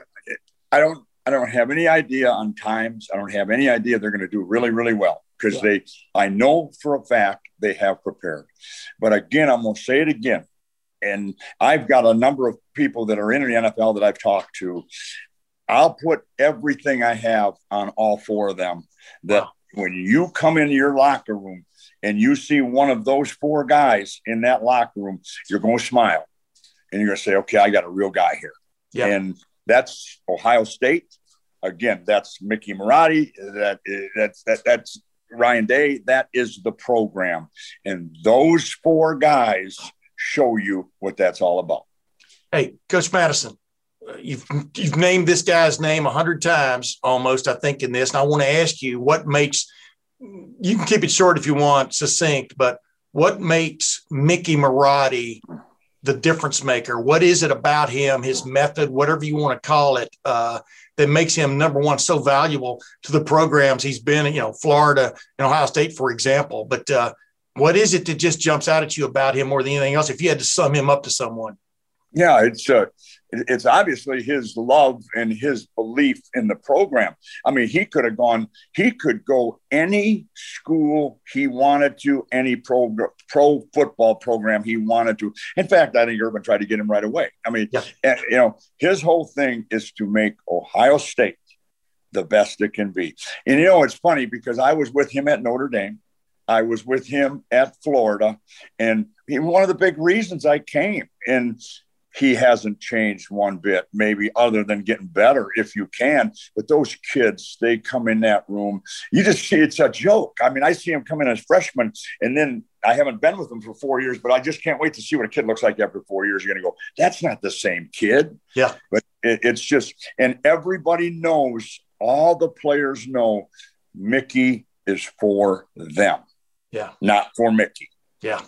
I don't have any idea on times. I don't have any idea they're going to do really, really well because yeah. I know for a fact they have prepared. But again, I'm going to say it again. And I've got a number of people that are in the NFL that I've talked to. I'll put everything I have on all four of them. That wow. when you come into your locker room and you see one of those four guys in that locker room, you're going to smile and you're going to say, okay, I got a real guy here. Yeah. And that's Ohio State. Again, that's Mickey Marotti. That's Ryan Day. That is the program. And those four guys show you what that's all about. Hey, Coach Mattison, you've named this guy's name 100 times almost, I think, in this. And I want to ask you what makes – you can keep it short if you want, succinct, but what makes Mickey Marotti the difference maker? What is it about him, his method, whatever you want to call it, that makes him, number one, so valuable to the programs he's been in, you know, Florida and Ohio State, for example? But what is it that just jumps out at you about him more than anything else, if you had to sum him up to someone? Yeah, it's obviously his love and his belief in the program. I mean, he could go any school he wanted to, any pro football program he wanted to. In fact, I think Urban tried to get him right away. I mean, yeah. and, you know, his whole thing is to make Ohio State the best it can be. And, you know, it's funny because I was with him at Notre Dame. I was with him at Florida. And one of the big reasons I came, and he hasn't changed one bit, maybe other than getting better if you can. But those kids, they come in that room. You just see it's a joke. I mean, I see him come in as freshman, and then I haven't been with him for 4 years, but I just can't wait to see what a kid looks like after 4 years. You're going to go, that's not the same kid. Yeah. But it's just, and everybody knows, all the players know Mickey is for them. Yeah. Not for Mickey. Yeah.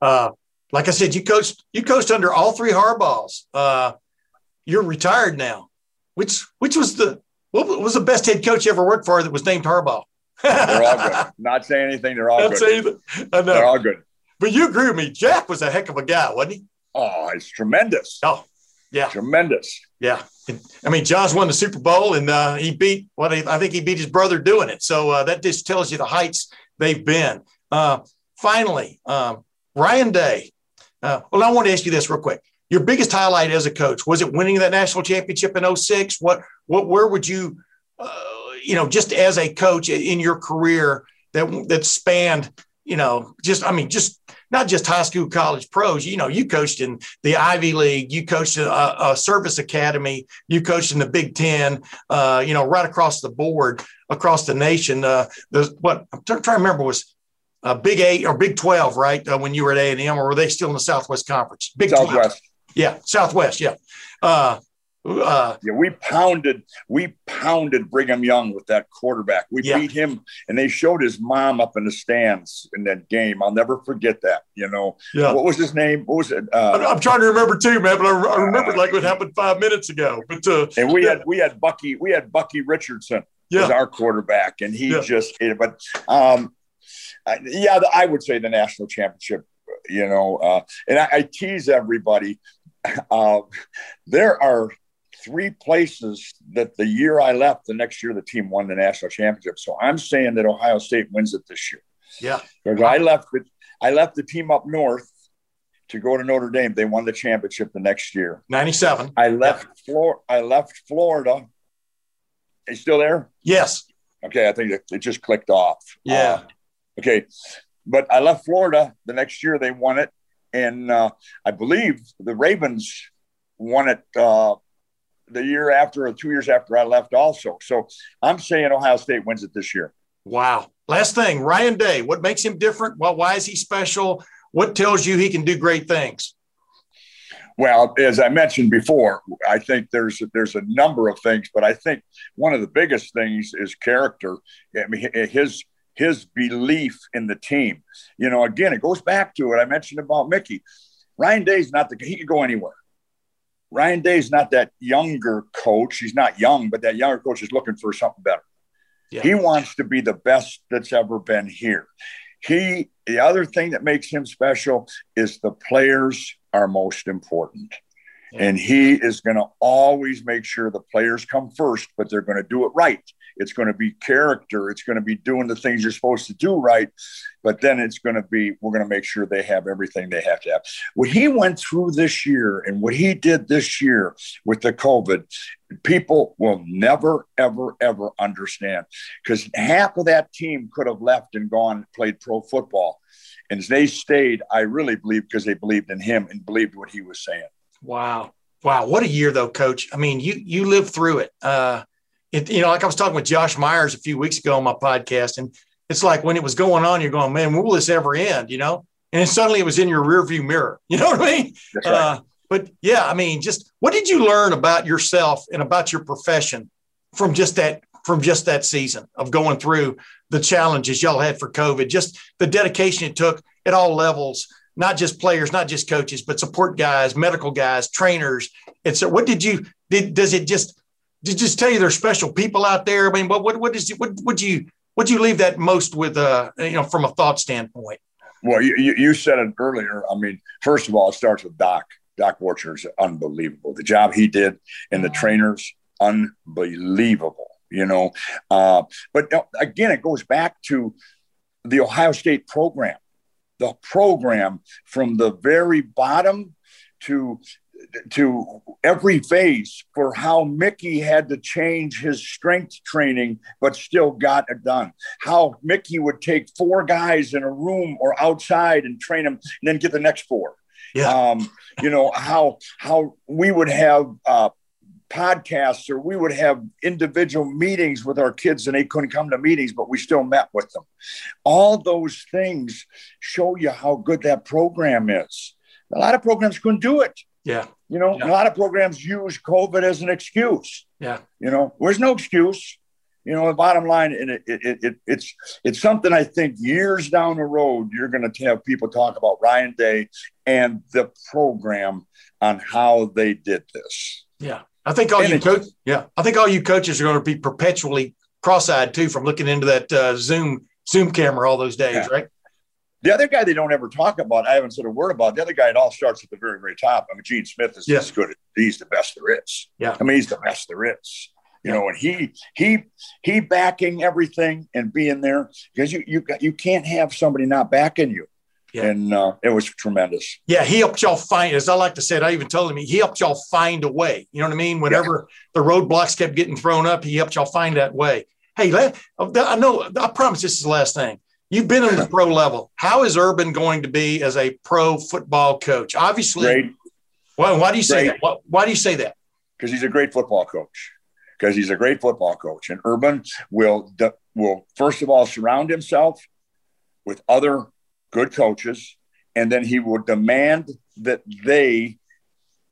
Like I said, you coached under all three Harbaughs. You're retired now. What was the best head coach you ever worked for that was named Harbaugh? They're all good. Not saying anything. They're all Not good. Saying, I know. They're all good. But you agree with me. Jack was a heck of a guy, wasn't he? Oh, he's tremendous. Oh, yeah. Tremendous. Yeah. I mean, John's won the Super Bowl, and he beat his brother doing it. So that just tells you the heights they've been. Finally, Ryan Day. Well, I want to ask you this real quick. Your biggest highlight as a coach, was it winning that national championship in 2006? Where would you, just as a coach in your career that spanned, not just high school, college, pros, you coached in the Ivy League, you coached a service academy, you coached in the Big Ten, right across the board, across the nation. I'm trying to remember was Big 8 or Big 12, right? When you were at A&M, or were they still in the Southwest Conference? Big Southwest. 12. Yeah, Southwest, yeah. We pounded Brigham Young with that quarterback. We beat him, and they showed his mom up in the stands in that game. I'll never forget that. What was his name? What was it? I'm trying to remember too, man. But I remember like what happened 5 minutes ago. But and we had Bucky Richardson as our quarterback, and he just. But I would say the national championship. And I tease everybody. There are three places that the year I left, the next year the team won the national championship. So I'm saying that Ohio State wins it this year. Yeah. Because I left the team up north to go to Notre Dame. They won the championship the next year. 97. I left Florida. Are you still there? Yes. Okay. I think it just clicked off. Yeah. Okay. But I left Florida the next year. They won it. And I believe the Ravens won it the year after or 2 years after I left also. So I'm saying Ohio State wins it this year. Wow. Last thing, Ryan Day, what makes him different? Well, why is he special? What tells you he can do great things? Well, as I mentioned before, I think there's a number of things, but I think one of the biggest things is character. I mean, his belief in the team. You know, again, it goes back to what I mentioned about Mickey. Ryan Day's not the – he can go anywhere. Ryan Day's not that younger coach. He's not young, but that younger coach is looking for something better. Yeah. He wants to be the best that's ever been here. The other thing that makes him special is the players are most important. Yeah. And he is going to always make sure the players come first, but they're going to do it right. It's going to be character. It's going to be doing the things you're supposed to do right. But then it's going to be, we're going to make sure they have everything they have to have. What he went through this year and what he did this year with the COVID, people will never, ever, ever understand, because half of that team could have left and gone and played pro football. And they stayed, I really believe, because they believed in him and believed what he was saying. Wow. Wow. What a year, though, Coach. I mean, you lived through it. You know, like I was talking with Josh Myers a few weeks ago on my podcast, and it's like when it was going on, you're going, man, when will this ever end, you know? And then suddenly it was in your rearview mirror, you know what I mean? That's right. But, yeah, I mean, just what did you learn about yourself and about your profession from just that season of going through the challenges y'all had for COVID, just the dedication it took at all levels, not just players, not just coaches, but support guys, medical guys, trainers. And so what does it just tell you there's special people out there? I mean, but what would you leave that most with, from a thought standpoint? Well, you said it earlier. I mean, first of all, it starts with Doc. Doc Borchers, unbelievable. The job he did and the trainers, unbelievable, you know. But again, it goes back to the Ohio State program. The program from the very bottom to every phase, for how Mickey had to change his strength training, but still got it done. How Mickey would take four guys in a room or outside and train them, and then get the next four. Yeah. How we would have podcasts, or we would have individual meetings with our kids, and they couldn't come to meetings, but we still met with them. All those things show you how good that program is. A lot of programs couldn't do it. Yeah. You know, yeah. A lot of programs use COVID as an excuse. Yeah. You know, there's no excuse. You know, the bottom line, and it's something I think years down the road, you're going to have people talk about Ryan Day and the program on how they did this. Yeah. I think all you coaches are going to be perpetually cross-eyed too, from looking into that Zoom camera all those days, yeah. Right? The other guy they don't ever talk about, I haven't said a word about, the other guy, it all starts at the very, very top. I mean, Gene Smith is as good. He's the best there is. Yeah. I mean, he's the best there is. You know, and he backing everything and being there, because you can't have somebody not backing you. Yeah. And it was tremendous. Yeah, he helped y'all find, as I like to say, I even told him, he helped y'all find a way. You know what I mean? Whenever the roadblocks kept getting thrown up, he helped y'all find that way. Hey, I promise this is the last thing. You've been on the pro level. How is Urban going to be as a pro football coach? Obviously. Great. Well, why do you say that? Why do you say that? Because he's a great football coach. And Urban will first of all surround himself with other good coaches, and then he will demand that they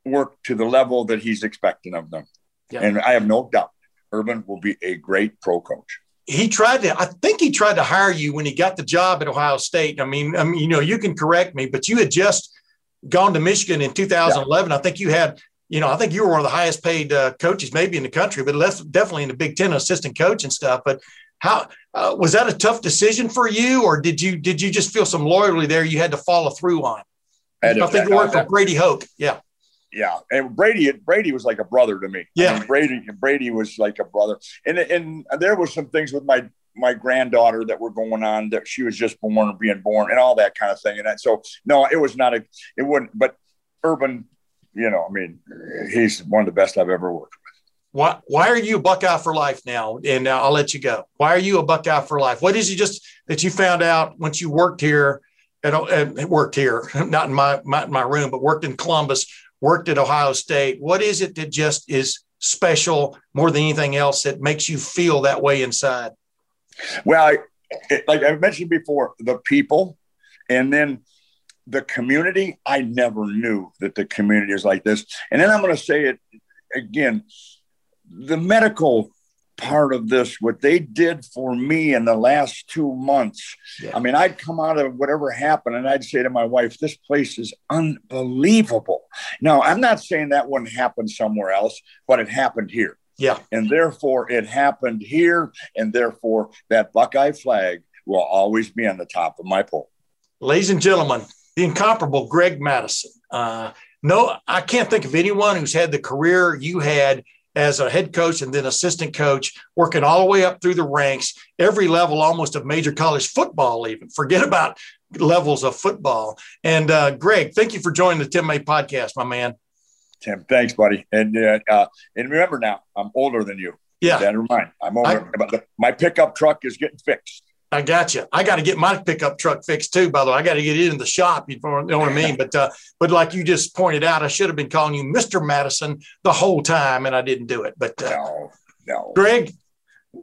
work to the level that he's expecting of them. Yeah. And I have no doubt Urban will be a great pro coach. I think he tried to hire you when he got the job at Ohio State. I mean, you know, you can correct me, but you had just gone to Michigan in 2011. Yeah. I think you were one of the highest paid coaches maybe in the country, but definitely in the Big Ten, assistant coach and stuff. But how was that a tough decision for you, or did you just feel some loyalty there you had to follow through on? I think it worked for Brady Hoke. Yeah. Yeah, and Brady was like a brother to me. Yeah, I mean, Brady was like a brother, and there were some things with my granddaughter that were going on, that she was just being born, and all that kind of thing. And But Urban, you know, I mean, he's one of the best I've ever worked with. Why are you a Buckeye for life now? And I'll let you go. Why are you a Buckeye for life? What is it just that you found out once you worked here? And worked here, not in my room, but worked in Columbus. Worked at Ohio State. What is it that just is special more than anything else that makes you feel that way inside? Well, like I mentioned before, the people, and then the community. I never knew that the community is like this. And then I'm going to say it again, the medical part of this, what they did for me in the last 2 months. Yeah. I mean, I'd come out of whatever happened and I'd say to my wife, this place is unbelievable. Now, I'm not saying that wouldn't happen somewhere else, but it happened here. Yeah. And therefore it happened here. And therefore that Buckeye flag will always be on the top of my pole. Ladies and gentlemen, the incomparable Greg Mattison. No, I can't think of anyone who's had the career you had as a head coach and then assistant coach, working all the way up through the ranks, every level almost of major college football, even forget about levels of football. And Greg, thank you for joining the Tim May Podcast, my man. Tim, thanks, buddy. And remember now, I'm older than you. Yeah. Never mind. I'm older. My pickup truck is getting fixed. I got you. I got to get my pickup truck fixed too, by the way. I got to get it in the shop. You know what I mean? But like you just pointed out, I should have been calling you Mr. Madison the whole time, and I didn't do it. But no. Greg,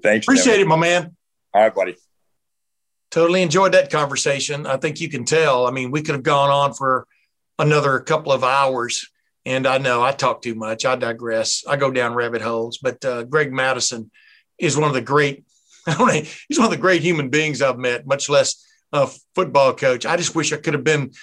thanks. Appreciate it, my man. All right, buddy. Totally enjoyed that conversation. I think you can tell. I mean, we could have gone on for another couple of hours, and I know I talk too much. I digress. I go down rabbit holes. But Greg Mattison is one of the great. He's one of the great human beings I've met, much less a football coach. I just wish I could have been,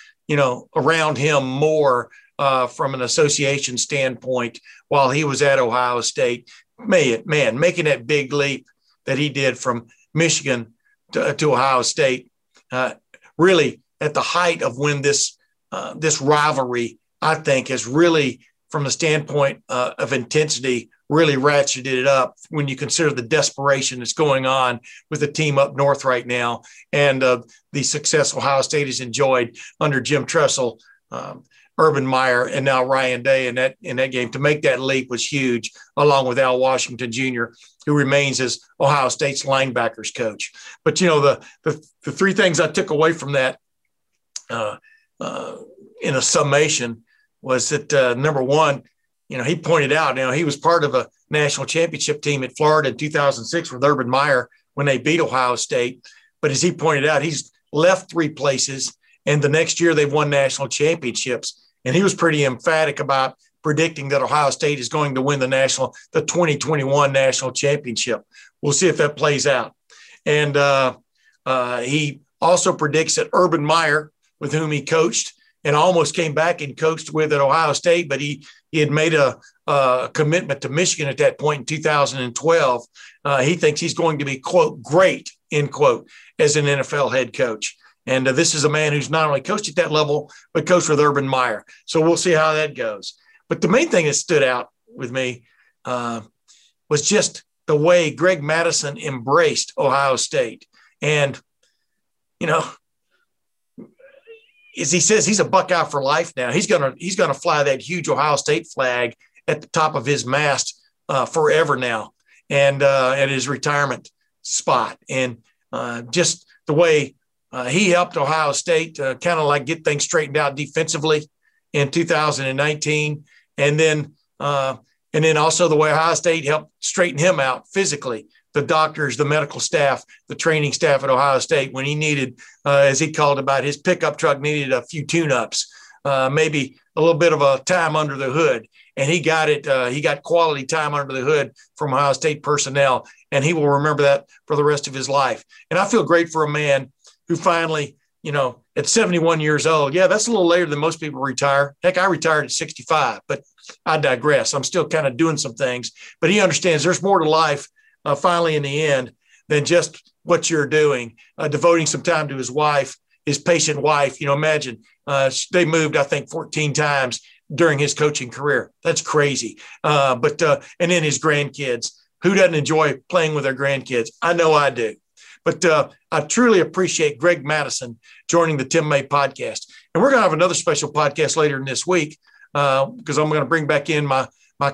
around him more from an association standpoint while he was at Ohio State. Man, making that big leap that he did from Michigan to Ohio State, really at the height of when this rivalry, I think, is really from the standpoint of intensity, really ratcheted it up when you consider the desperation that's going on with the team up north right now and the success Ohio State has enjoyed under Jim Tressel, Urban Meyer, and now Ryan Day in that game. To make that leap was huge, along with Al Washington Jr., who remains as Ohio State's linebackers coach. But, the three things I took away from that in a summation was that, number one, he pointed out, he was part of a national championship team at Florida in 2006 with Urban Meyer when they beat Ohio State. But as he pointed out, he's left three places, and the next year they've won national championships. And he was pretty emphatic about predicting that Ohio State is going to win the 2021 national championship. We'll see if that plays out. And he also predicts that Urban Meyer, with whom he coached and almost came back and coached with at Ohio State, but he had made a commitment to Michigan at that point in 2012. He thinks he's going to be, quote, great, end quote, as an NFL head coach. And this is a man who's not only coached at that level, but coached with Urban Meyer. So we'll see how that goes. But the main thing that stood out with me was just the way Greg Mattison embraced Ohio State. And, as he says, he's a Buckeye for life now. He's gonna fly that huge Ohio State flag at the top of his mast forever now, and at his retirement spot. And just the way he helped Ohio State kind of like get things straightened out defensively in 2019, and then also the way Ohio State helped straighten him out physically. The doctors, the medical staff, the training staff at Ohio State when he needed, as he called about his pickup truck, needed a few tune-ups, maybe a little bit of a time under the hood. And he got it. He got quality time under the hood from Ohio State personnel, and he will remember that for the rest of his life. And I feel great for a man who finally, at 71 years old, yeah, that's a little later than most people retire. Heck, I retired at 65, but I digress. I'm still kind of doing some things, but he understands there's more to life finally in the end than just what you're doing, devoting some time to his wife, his patient wife. Imagine they moved, I think, 14 times during his coaching career. That's crazy. And then his grandkids. Who doesn't enjoy playing with their grandkids? I know I do. But I truly appreciate Greg Mattison joining the Tim May Podcast. And we're going to have another special podcast later in this week because I'm going to bring back in my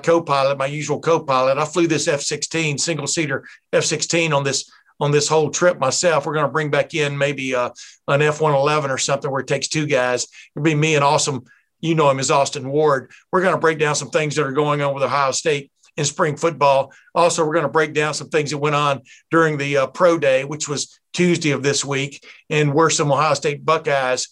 co-pilot, my usual co-pilot. I flew this F-16, single-seater F-16 on this whole trip myself. We're going to bring back in maybe an F-111 or something where it takes two guys. It'll be me and awesome, him is Austin Ward. We're going to break down some things that are going on with Ohio State in spring football. Also, we're going to break down some things that went on during the pro day, which was Tuesday of this week, and where some Ohio State Buckeyes,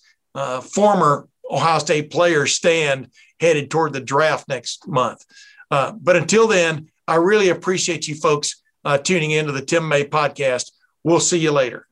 former Ohio State players stand headed toward the draft next month. But until then, I really appreciate you folks tuning into the Tim May Podcast. We'll see you later.